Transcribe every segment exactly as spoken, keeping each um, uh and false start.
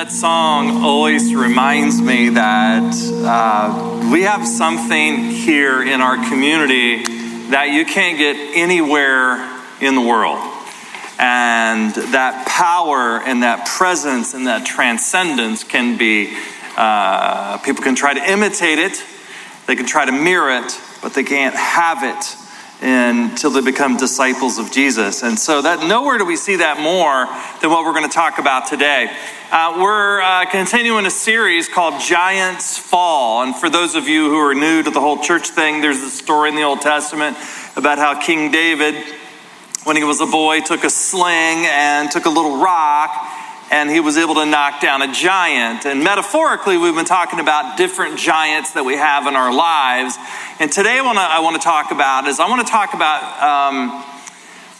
That song always reminds me that uh, we have something here in our community that you can't get anywhere in the world. And that power and that presence and that transcendence can be, uh, people can try to imitate it, they can try to mirror it, but they can't have it until they become disciples of Jesus. And so that nowhere do we see that more than what we're going to talk about today. Uh, we're uh, continuing a series called Giants Fall. And for those of you who are new to the whole church thing, there's a story in the Old Testament about how King David, when he was a boy, took a sling and took a little rock, and he was able to knock down a giant. And metaphorically, we've been talking about different giants that we have in our lives. And today I want to, I want to talk about is I want to talk about um,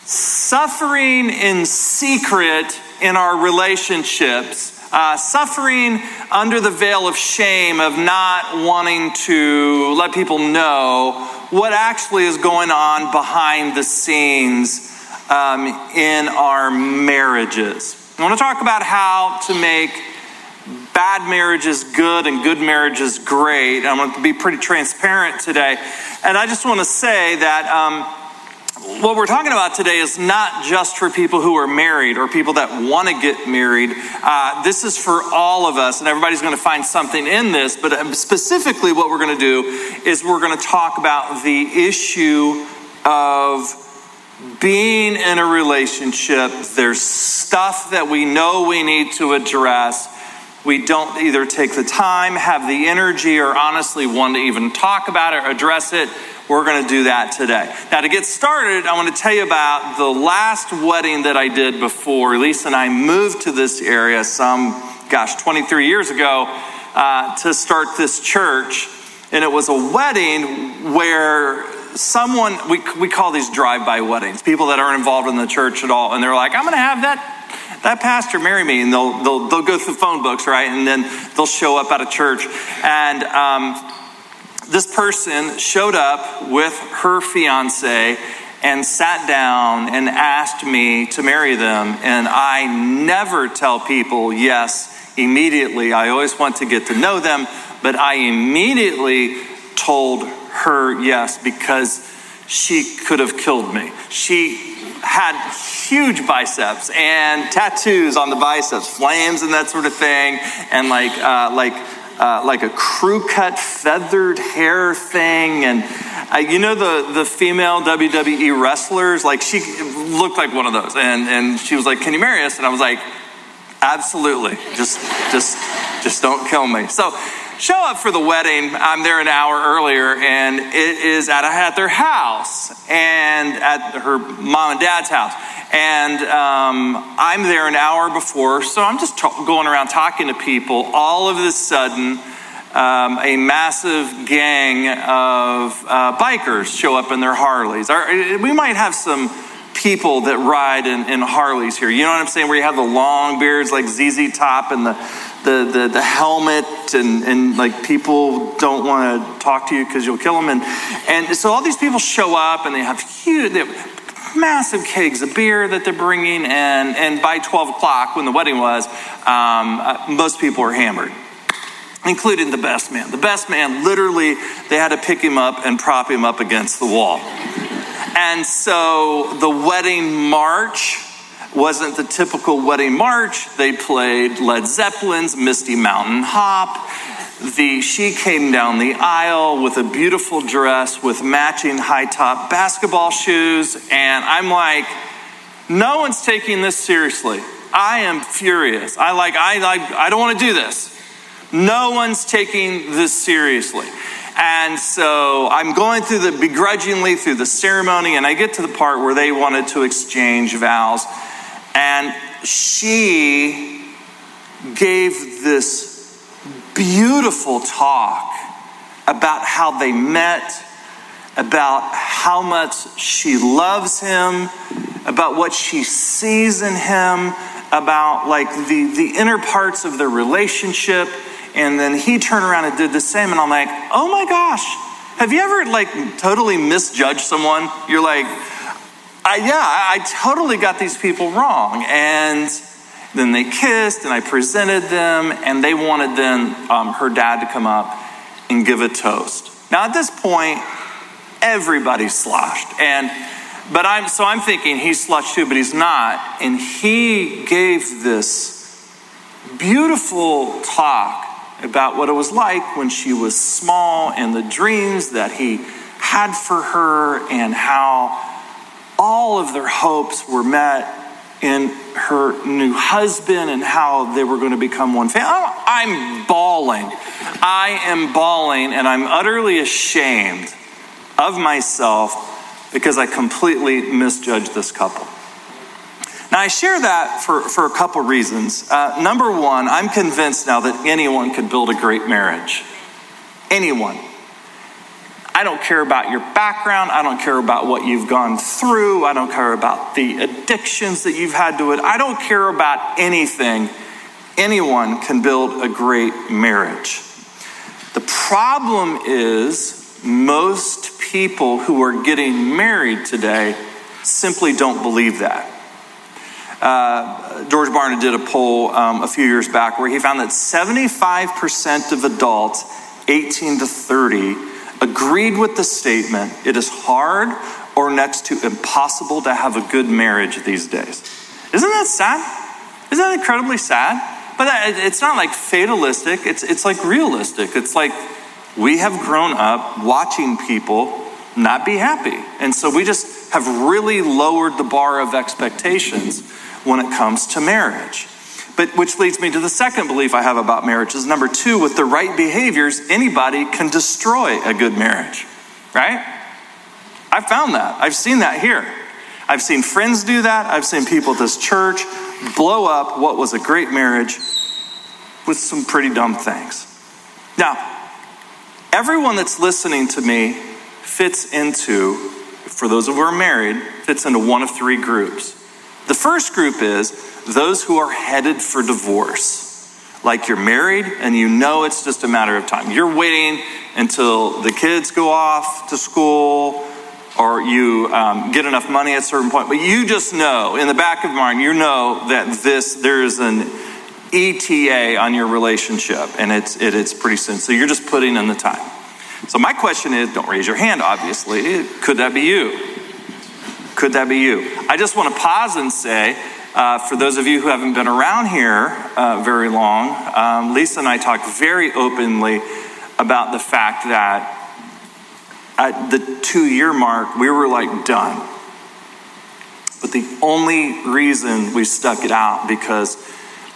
suffering in secret in our relationships, uh, suffering under the veil of shame of not wanting to let people know what actually is going on behind the scenes um, in our marriages. I want to talk about how to make bad marriages good and good marriages great. I want to be pretty transparent today. And I just want to say that um, what we're talking about today is not just for people who are married or people that want to get married. Uh, this is for all of us, and everybody's going to find something in this. But specifically what we're going to do is we're going to talk about the issue of being in a relationship. There's stuff that we know we need to address. We don't either take the time, have the energy, or honestly want to even talk about it or address it. We're going to do that today. Now, to get started, I want to tell you about the last wedding that I did before Lisa and I moved to this area some, gosh, twenty-three years ago uh, to start this church. And it was a wedding where someone, we we call these drive-by weddings, people that aren't involved in the church at all, and they're like, I'm going to have that that pastor marry me, and they'll they'll they'll go through phone books, right? And then they'll show up at a church, and um, this person showed up with her fiance and sat down and asked me to marry them, and I never tell people yes immediately. I always want to get to know them, but I immediately told her her yes, because she could have killed me. She had huge biceps and tattoos on the biceps, flames and that sort of thing, and like uh, like uh, like a crew cut feathered hair thing, and uh, you know the the female W W E wrestlers, like she looked like one of those, and and she was like, "Can you marry us?" And I was like, "Absolutely, just just just don't kill me." So. Show up for the wedding. I'm there an hour earlier, and it is at, at their house and at her mom and dad's house. And um, I'm there an hour before, so I'm just t- going around talking to people. All of a sudden, um, a massive gang of uh, bikers show up in their Harleys. Our, we might have some people that ride in, in Harleys here. You know what I'm saying? Where you have the long beards like Z Z Top and the The, the the helmet, and, and like people don't want to talk to you because you'll kill them, and and so all these people show up, and they have huge, they have massive kegs of beer that they're bringing, and and by twelve o'clock when the wedding was, um, uh, most people are hammered, including the best man. The best man, literally, they had to pick him up and prop him up against the wall, and so the wedding march wasn't the typical wedding march. They played Led Zeppelin's Misty Mountain Hop. The, she came down the aisle with a beautiful dress with matching high-top basketball shoes. And I'm like, no one's taking this seriously. I am furious. I like, I like, I don't want to do this. No one's taking this seriously. And so I'm going through the, begrudgingly through the ceremony, and I get to the part where they wanted to exchange vows. And she gave this beautiful talk about how they met, about how much she loves him, about what she sees in him, about like the, the inner parts of their relationship. And then he turned around and did the same. And I'm like, oh my gosh, have you ever like totally misjudged someone? You're like, I, yeah, I totally got these people wrong. And Then they kissed and I presented them, and they wanted then um, her dad to come up and give a toast. Now at this point, everybody's sloshed. And but I'm so I'm thinking he's sloshed too, but he's not. And he gave this beautiful talk about what it was like when she was small and the dreams that he had for her and how all of their hopes were met in her new husband and how they were going to become one family. I'm bawling. I am bawling, and I'm utterly ashamed of myself because I completely misjudged this couple. Now, I share that for, for a couple reasons. Uh, number one, I'm convinced now that anyone could build a great marriage. Anyone. I don't care about your background. I don't care about what you've gone through. I don't care about the addictions that you've had to it. I don't care about anything. Anyone can build a great marriage. The problem is most people who are getting married today simply don't believe that. Uh, George Barnett did a poll um, a few years back where he found that seventy-five percent of adults eighteen to thirty agreed with the statement, it is hard or next to impossible to have a good marriage these days. Isn't that sad? Isn't that incredibly sad? But that, it's not like fatalistic, it's, it's like realistic. It's like we have grown up watching people not be happy. And so we just have really lowered the bar of expectations when it comes to marriage. But which leads me to the second belief I have about marriage is number two, with the right behaviors, anybody can destroy a good marriage, right? I've found that. I've seen that here. I've seen friends do that. I've seen people at this church blow up what was a great marriage with some pretty dumb things. Now, everyone that's listening to me fits into, for those who are married, fits into one of three groups. The first group is those who are headed for divorce. Like you're married and you know it's just a matter of time. You're waiting until the kids go off to school or you um, get enough money at a certain point. But you just know, in the back of your mind, you know that this there is an E T A on your relationship and it's it, it's pretty soon. So you're just putting in the time. So my question is, don't raise your hand, obviously. Could that be you? Could that be you? I just want to pause and say, uh, for those of you who haven't been around here uh, very long, um, Lisa and I talked very openly about the fact that at the two-year mark, we were like done. But the only reason we stuck it out because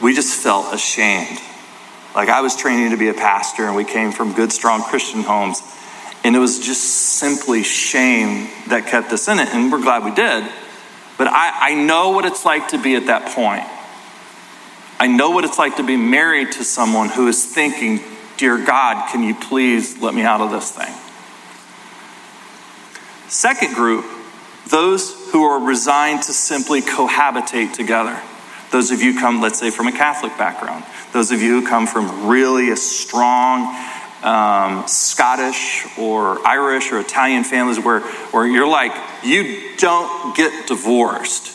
we just felt ashamed. Like I was training to be a pastor and we came from good, strong Christian homes. And it was just simply shame that kept us in it. And we're glad we did. But I, I know what it's like to be at that point. I know what it's like to be married to someone who is thinking, dear God, can you please let me out of this thing? Second group, those who are resigned to simply cohabitate together. Those of you come, let's say, from a Catholic background. Those of you who come from really a strong um, Scottish or Irish or Italian families where, where you're like, you don't get divorced.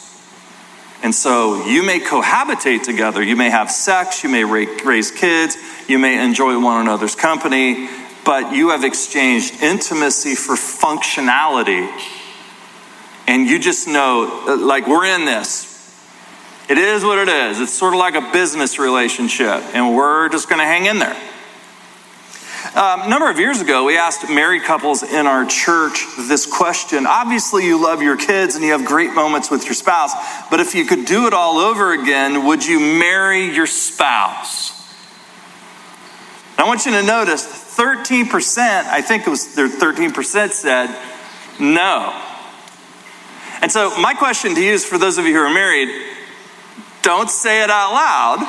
And so you may cohabitate together. You may have sex. You may raise kids. You may enjoy one another's company. But you have exchanged intimacy for functionality. And you just know, like, we're in this. It is what it is. It's sort of like a business relationship, and we're just going to hang in there. Um, a number of years ago, we asked married couples in our church this question. Obviously, you love your kids and you have great moments with your spouse, but if you could do it all over again, would you marry your spouse? And I want you to notice thirteen percent, I think it was their thirteen percent said no. And so my question to you is, for those of you who are married, don't say it out loud,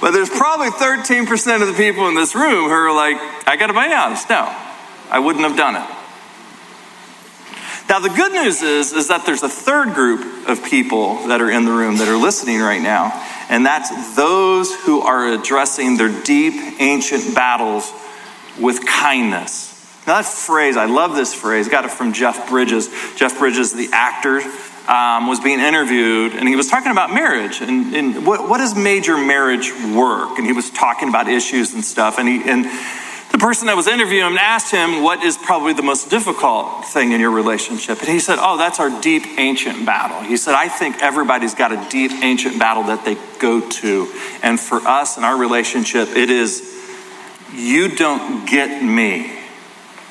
but there's probably thirteen percent of the people in this room who are like, I gotta be honest, no, I wouldn't have done it. Now the good news is, is that there's a third group of people that are in the room that are listening right now, and that's those who are addressing their deep ancient battles with kindness. Now that phrase, I love this phrase, got it from Jeff Bridges. Jeff Bridges, the actor, um, was being interviewed, and he was talking about marriage and, and what, what does major marriage work? And he was talking about issues and stuff. And he and the person that was interviewing him asked him, what is probably the most difficult thing in your relationship? And he said, oh, that's our deep ancient battle. He said, I think everybody's got a deep ancient battle that they go to. And for us in our relationship, it is, you don't get me.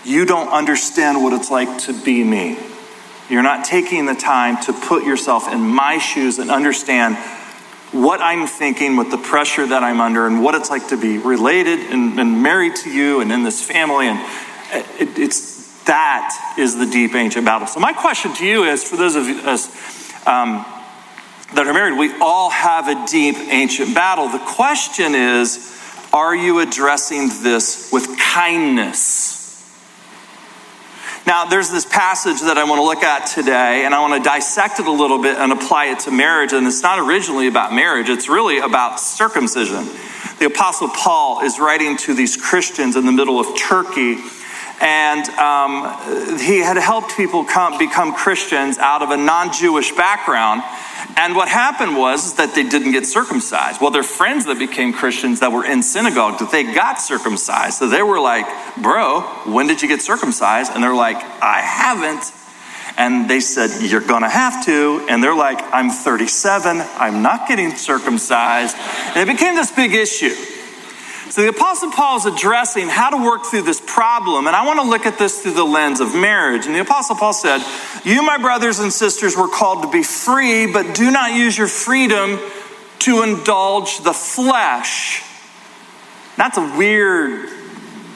You don't understand what it's like to be me. You're not taking the time to put yourself in my shoes and understand what I'm thinking, what the pressure that I'm under, and what it's like to be related and, and married to you and in this family. And it, it's that is the deep ancient battle. So my question to you is, for those of us um, that are married, we all have a deep ancient battle. The question is, are you addressing this with kindness? Now, there's this passage that I want to look at today, and I want to dissect it a little bit and apply it to marriage. And it's not originally about marriage. It's really about circumcision. The Apostle Paul is writing to these Christians in the middle of Turkey, and um, he had helped people come, become Christians out of a non-Jewish background. And what happened was that they didn't get circumcised. Well, their friends that became Christians that were in synagogue, that they got circumcised. So they were like, bro, when did you get circumcised? And they're like, I haven't. And they said, you're going to have to. And they're like, I'm thirty-seven. I'm not getting circumcised. And it became this big issue. So the Apostle Paul is addressing how to work through this problem. And I want to look at this through the lens of marriage. And the Apostle Paul said, you, my brothers and sisters, were called to be free, but do not use your freedom to indulge the flesh. That's a weird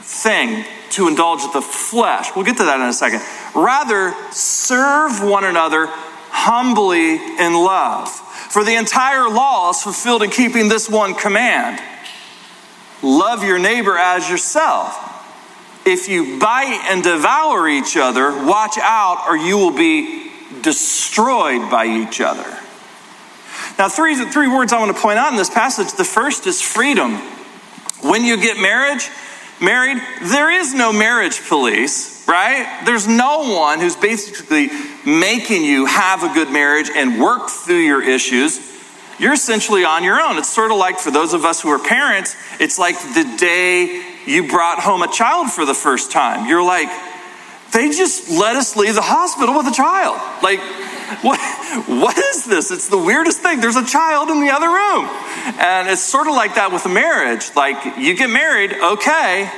thing, to indulge the flesh. We'll get to that in a second. Rather, serve one another humbly in love. For the entire law is fulfilled in keeping this one command. Love your neighbor as yourself. If you bite and devour each other, watch out, or you will be destroyed by each other. Now, three, three words I want to point out in this passage. The first is freedom. When you get marriage, married, there is no marriage police, right? There's no one who's basically making you have a good marriage and work through your issues. You're essentially on your own. It's sort of like, for those of us who are parents, it's like the day you brought home a child for the first time. You're like, they just let us leave the hospital with a child. Like, what? What is this? It's the weirdest thing. There's a child in the other room. And it's sort of like that with marriage. Like, you get married, okay.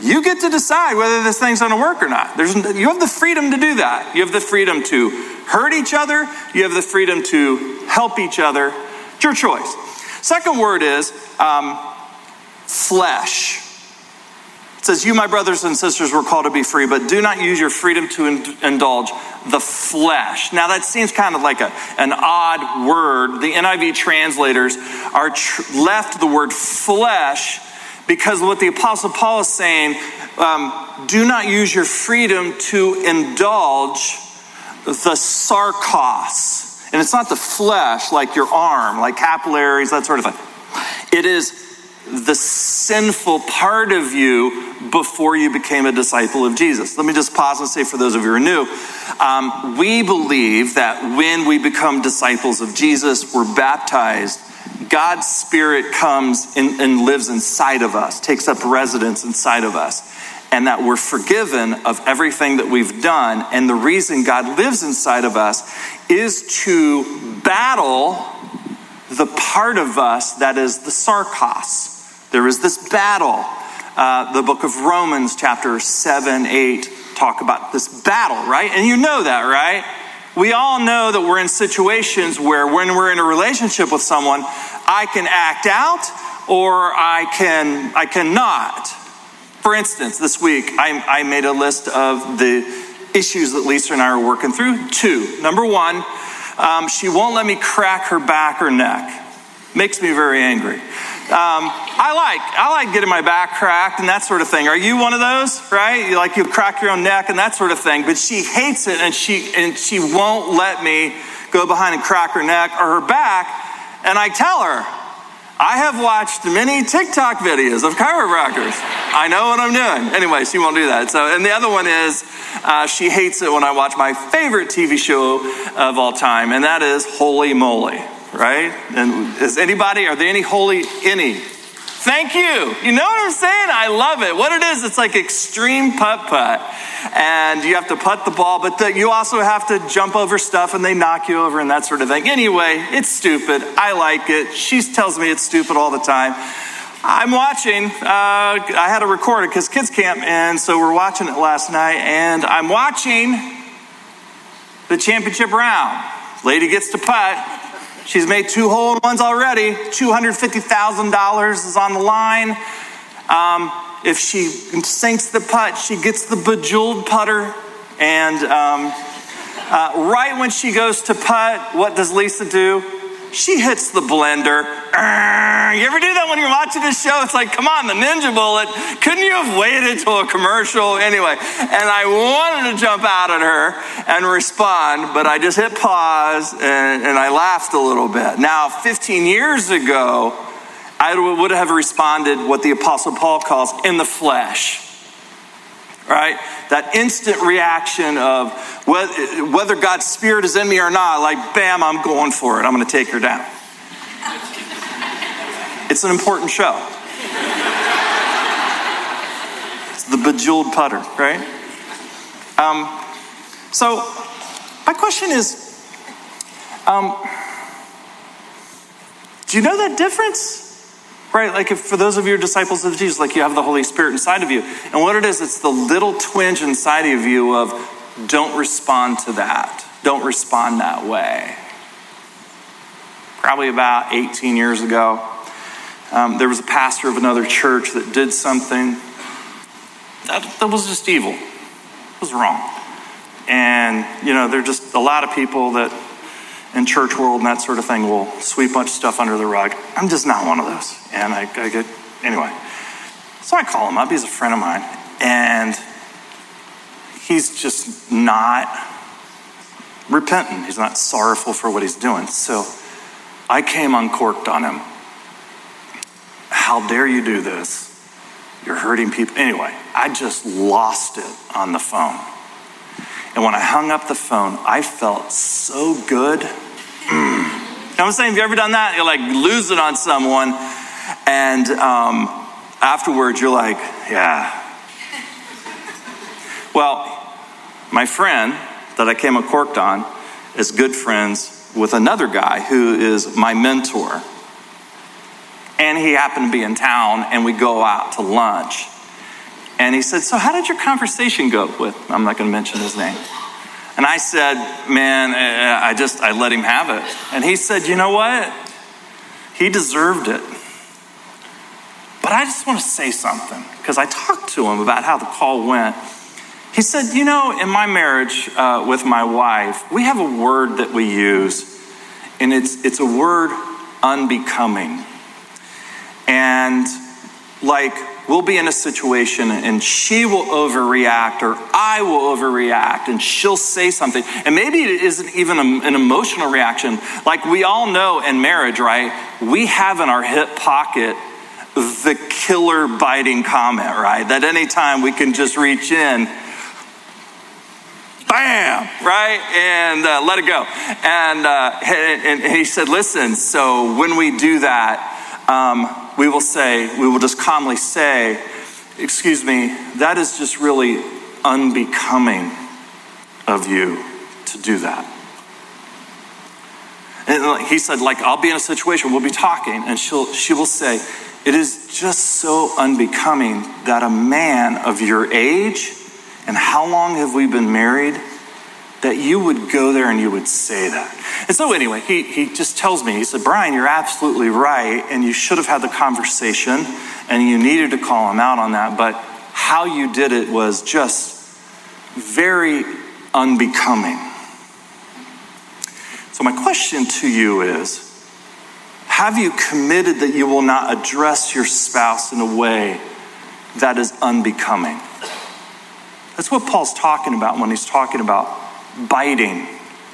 You get to decide whether this thing's going to work or not. There's, you have the freedom to do that. You have the freedom to hurt each other. You have the freedom to help each other. It's your choice. Second word is um, flesh. It says, you, my brothers and sisters, were called to be free, but do not use your freedom to in- indulge the flesh. Now, that seems kind of like a, an odd word. The N I V translators are tr- left the word flesh, because what the Apostle Paul is saying, um, do not use your freedom to indulge the sarcos. And it's not the flesh, like your arm, like capillaries, that sort of thing. It is the sinful part of you before you became a disciple of Jesus. Let me just pause and say, for those of you who are new, um, we believe that when we become disciples of Jesus, we're baptized, God's Spirit comes in, and lives inside of us, takes up residence inside of us, and that we're forgiven of everything that we've done. And the reason God lives inside of us is to battle the part of us that is the sarcos. There is this battle. Uh, the book of Romans chapter seven, eight talk about this battle, right? And you know that, right? We all know that we're in situations where, when we're in a relationship with someone, I can act out or I can I cannot. For instance, this week, I, I made a list of the issues that Lisa and I are working through. Two. Number one, um, she won't let me crack her back or neck. Makes me very angry. Um, I like I like getting my back cracked and that sort of thing. Are you one of those, right? You like you crack your own neck and that sort of thing. But she hates it, and she and she won't let me go behind and crack her neck or her back. And I tell her, I have watched many TikTok videos of chiropractors. I know what I'm doing. Anyway, she won't do that. So, and the other one is uh, she hates it when I watch my favorite T V show of all time, and that is Holy Moly, right? And is anybody, are there any holy, any? Thank you. You know what I'm saying? I love it. What it is, it's like extreme putt-putt. And you have to putt the ball, but the, you also have to jump over stuff and they knock you over and that sort of thing. Anyway, it's stupid. I like it. She tells me it's stupid all the time. I'm watching. Uh, I had to record it because kids camp, and so we're watching it last night, and I'm watching the championship round. Lady gets to putt. She's made two hole-in-ones already. two hundred fifty thousand dollars is on the line. Um, if she sinks the putt, she gets the bejeweled putter. And um, uh, right when she goes to putt, what does Lisa do? She hits the blender. You ever do that when you're watching this show? It's like, come on, the ninja bullet. Couldn't you have waited till a commercial? Anyway, and I wanted to jump out at her and respond, but I just hit pause and, and I laughed a little bit. Now, fifteen years ago, I would have responded what the Apostle Paul calls in the flesh. Right? That instant reaction of whether God's spirit is in me or not, like, bam, I'm going for it. I'm going to take her down. It's an important show. It's the bejeweled putter, right? Um, so my question is, um, do you know that difference? Right, like if for those of you disciples of Jesus, like you have the Holy Spirit inside of you. And what it is, it's the little twinge inside of you of don't respond to that. Don't respond that way. Probably about eighteen years ago, um, there was a pastor of another church that did something that, that was just evil. It was wrong. And, you know, there are just a lot of people that in church world and that sort of thing will sweep much stuff under the rug. I'm just not one of those. And I, I get, anyway. So I call him up. He's a friend of mine. And he's just not repentant. He's not sorrowful for what he's doing. So I came uncorked on him. How dare you do this? You're hurting people. Anyway, I just lost it on the phone. And when I hung up the phone, I felt so good. Mm. You know what I'm saying? Have you ever done that? You're like, lose it on someone. And um, afterwards, you're like, yeah. Well, my friend that I came a corked on is good friends with another guy who is my mentor. And he happened to be in town, and we go out to lunch. And he said, so how did your conversation go with, I'm not going to mention his name. And I said, man, I just, I let him have it. And he said, you know what? He deserved it. But I just want to say something, because I talked to him about how the call went. He said, you know, in my marriage uh, with my wife, we have a word that we use, and it's it's a word unbecoming. And like, we'll be in a situation and she will overreact or I will overreact and she'll say something. And maybe it isn't even an emotional reaction. Like we all know in marriage, right? We have in our hip pocket the killer biting comment, right? That anytime we can just reach in, bam, right? And uh, let it go. And, uh, and, and he said, listen, so when we do that, um, we will say, we will just calmly say, excuse me, that is just really unbecoming of you to do that. And he said, like, I'll be in a situation, we'll be talking, and she'll, she will say, it is just so unbecoming that a man of your age, and how long have we been married, that you would go there and you would say that. And so anyway, he he just tells me, he said, Brian, you're absolutely right, and you should have had the conversation, and you needed to call him out on that, but how you did it was just very unbecoming. So my question to you is, have you committed that you will not address your spouse in a way that is unbecoming? That's what Paul's talking about when he's talking about biting.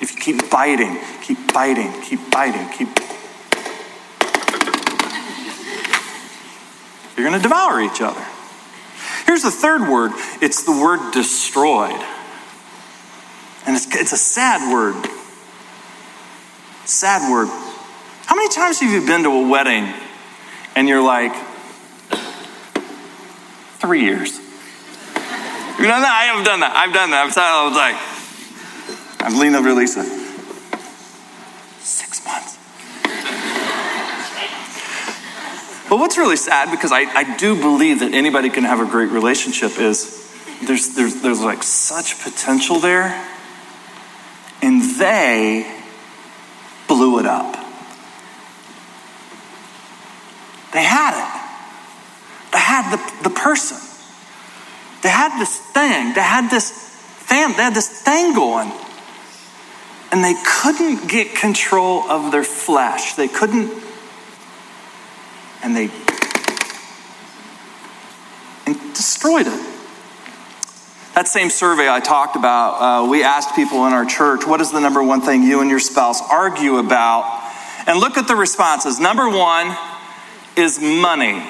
If you keep biting, keep biting, keep biting, keep. You're going to devour each other. Here's the third word. It's the word destroyed. And it's, it's a sad word. Sad word. How many times have you been to a wedding and you're like, three years? You know, I have done that. I've done that. I was like, I've leaned over to Lisa. Six months. But what's really sad, because I, I do believe that anybody can have a great relationship, is there's there's there's like such potential there, and they blew it up. They had it. They had the the person. They had this thing. They had this fam. They had this thing going. And they couldn't get control of their flesh. They couldn't. And they and destroyed it. That same survey I talked about, uh, we asked people in our church, what is the number one thing you and your spouse argue about? And look at the responses. Number one is money.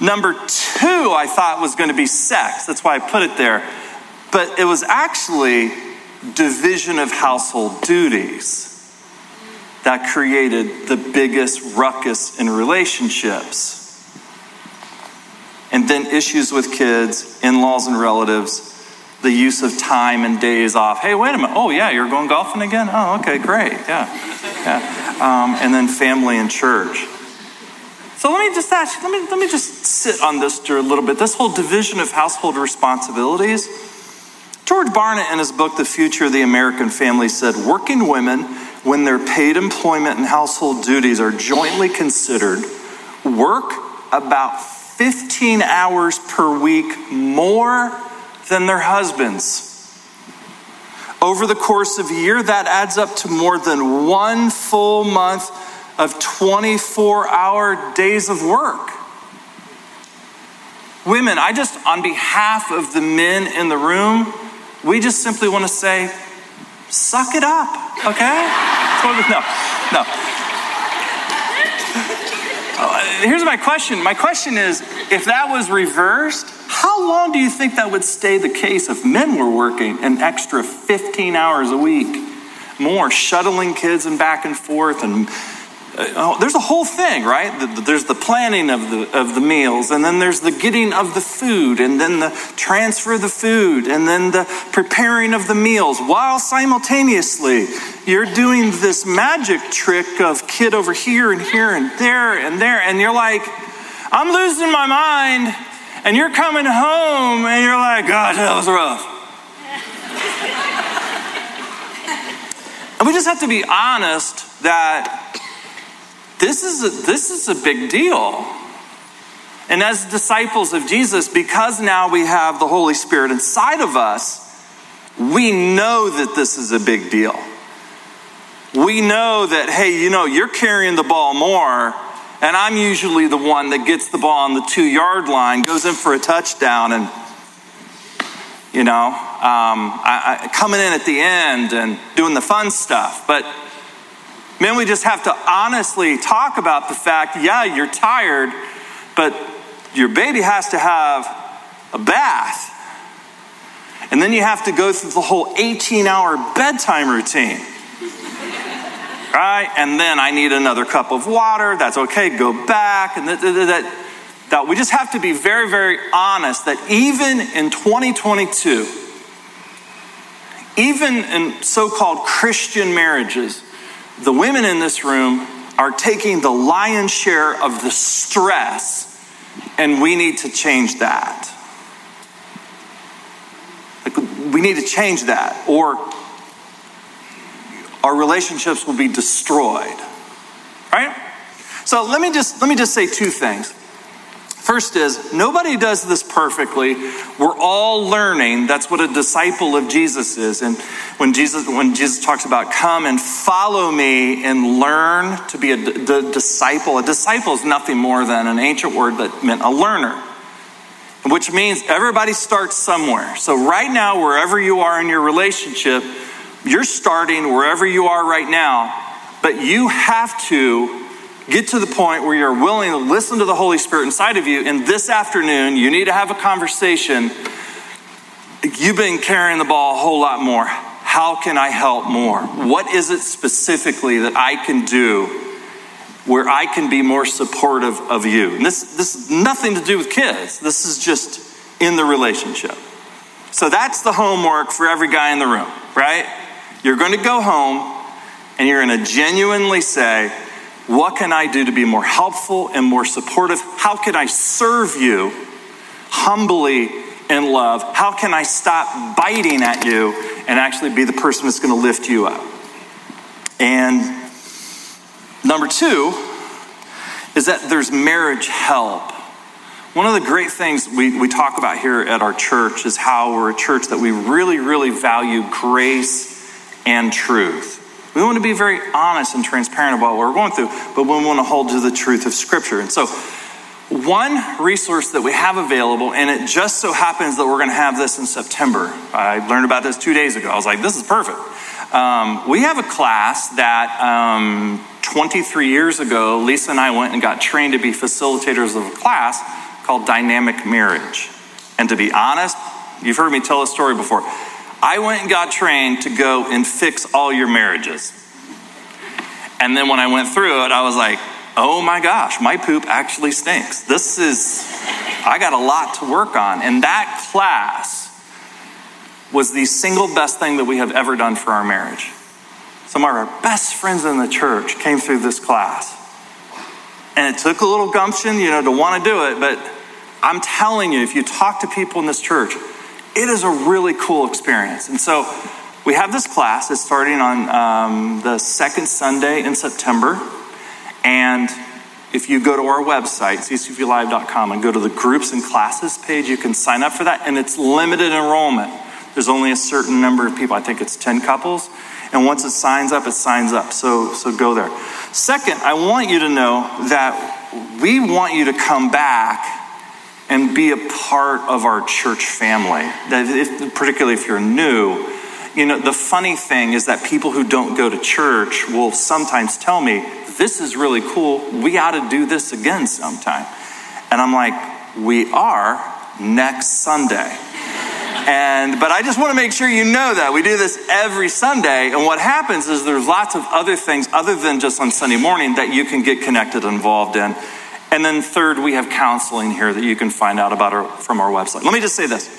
Number two, I thought was going to be sex. That's why I put it there. But it was actually division of household duties that created the biggest ruckus in relationships. And then issues with kids, in-laws and relatives, the use of time and days off. Hey, wait a minute. Oh, yeah, you're going golfing again? Oh, okay, great. Yeah. yeah. Um, and then family and church. So let me just ask you, let me, let me just sit on this for a little bit. This whole division of household responsibilities. George Barnett, in his book, The Future of the American Family, said, working women, when their paid employment and household duties are jointly considered, work about fifteen hours per week more than their husbands. Over the course of a year, that adds up to more than one full month of twenty-four hour days of work. Women, I just, on behalf of the men in the room, we just simply want to say, suck it up, okay? No, no. Here's my question. My question is, if that was reversed, how long do you think that would stay the case if men were working an extra fifteen hours a week? More shuttling kids and back and forth, and uh, oh, there's a whole thing, right? The, the, there's the planning of the of the meals, and then there's the getting of the food, and then the transfer of the food, and then the preparing of the meals, while simultaneously you're doing this magic trick of kid over here and here and there and there, and you're like, I'm losing my mind, and you're coming home, and you're like, gosh, that was rough. We just have to be honest that this is a, this is a big deal. And as disciples of Jesus, because now we have the Holy Spirit inside of us, we know that this is a big deal. We know that, hey, you know, you're carrying the ball more, and I'm usually the one that gets the ball on the two-yard line, goes in for a touchdown, and, you know, um, I, I, coming in at the end and doing the fun stuff. But man, we just have to honestly talk about the fact, yeah, you're tired, but your baby has to have a bath. And then you have to go through the whole eighteen hour bedtime routine. Right? And then I need another cup of water. That's okay. Go back. And that, that, that Now, we just have to be very, very honest that even in twenty twenty-two, even in so-called Christian marriages, the women in this room are taking the lion's share of the stress, and we need to change that. Like, we need to change that, or our relationships will be destroyed, right? So let me just let me just say two things. First is, nobody does this perfectly. We're all learning. That's what a disciple of Jesus is. And when Jesus when Jesus talks about come and follow me and learn to be a d- d- disciple, a disciple is nothing more than an ancient word that meant a learner, which means everybody starts somewhere. So right now, wherever you are in your relationship, you're starting wherever you are right now, but you have to get to the point where you're willing to listen to the Holy Spirit inside of you, and this afternoon you need to have a conversation. You've been carrying the ball a whole lot more. How can I help more? What is it specifically that I can do where I can be more supportive of you? And this, this is nothing to do with kids. This is just in the relationship. So that's the homework for every guy in the room, right? You're going to go home and you're going to genuinely say, what can I do to be more helpful and more supportive? How can I serve you humbly in love? How can I stop biting at you and actually be the person that's going to lift you up? And number two is that there's marriage help. One of the great things we, we talk about here at our church is how we're a church that we really, really value grace and truth. We want to be very honest and transparent about what we're going through, but we want to hold to the truth of Scripture. And so one resource that we have available, and it just so happens that we're going to have this in September. I learned about this two days ago. I was like, this is perfect. Um, we have a class that um, twenty-three years ago, Lisa and I went and got trained to be facilitators of a class called Dynamic Marriage. And to be honest, you've heard me tell this story before. I went and got trained to go and fix all your marriages. And then when I went through it, I was like, oh my gosh, my poop actually stinks. This is, I got a lot to work on. And that class was the single best thing that we have ever done for our marriage. Some of our best friends in the church came through this class. And it took a little gumption, you know, to want to do it. But I'm telling you, if you talk to people in this church, it is a really cool experience. And so we have this class. It's starting on um, the second Sunday in September. And if you go to our website, c c v live dot com, and go to the groups and classes page, you can sign up for that. And it's limited enrollment. There's only a certain number of people. I think it's ten couples. And once it signs up, it signs up. So, so go there. Second, I want you to know that we want you to come back and be a part of our church family. That if, particularly if you're new, you know, the funny thing is that people who don't go to church will sometimes tell me, this is really cool, we ought to do this again sometime. And I'm like, we are next Sunday. And but I just want to make sure you know that we do this every Sunday. And what happens is there's lots of other things other than just on Sunday morning that you can get connected and involved in. And then third, we have counseling here that you can find out about our, from our website. Let me just say this.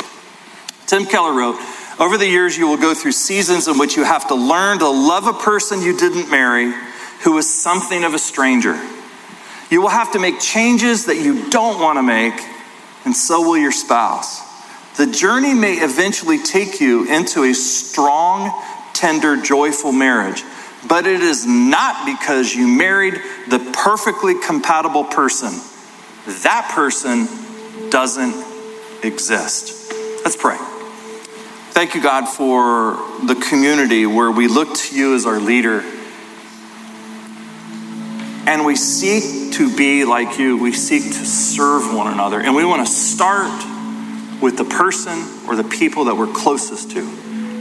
Tim Keller wrote, over the years, you will go through seasons in which you have to learn to love a person you didn't marry who is something of a stranger. You will have to make changes that you don't want to make, and so will your spouse. The journey may eventually take you into a strong, tender, joyful marriage. But it is not because you married the perfectly compatible person. That person doesn't exist. Let's pray. Thank you, God, for the community where we look to you as our leader. And we seek to be like you. We seek to serve one another. And we want to start with the person or the people that we're closest to.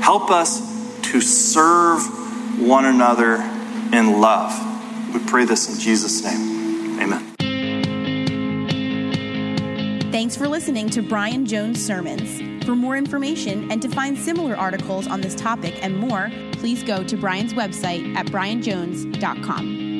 Help us to serve one another in love. We pray this in Jesus' name. Amen. Thanks for listening to Brian Jones Sermons. For more information and to find similar articles on this topic and more, please go to Brian's website at brian jones dot com.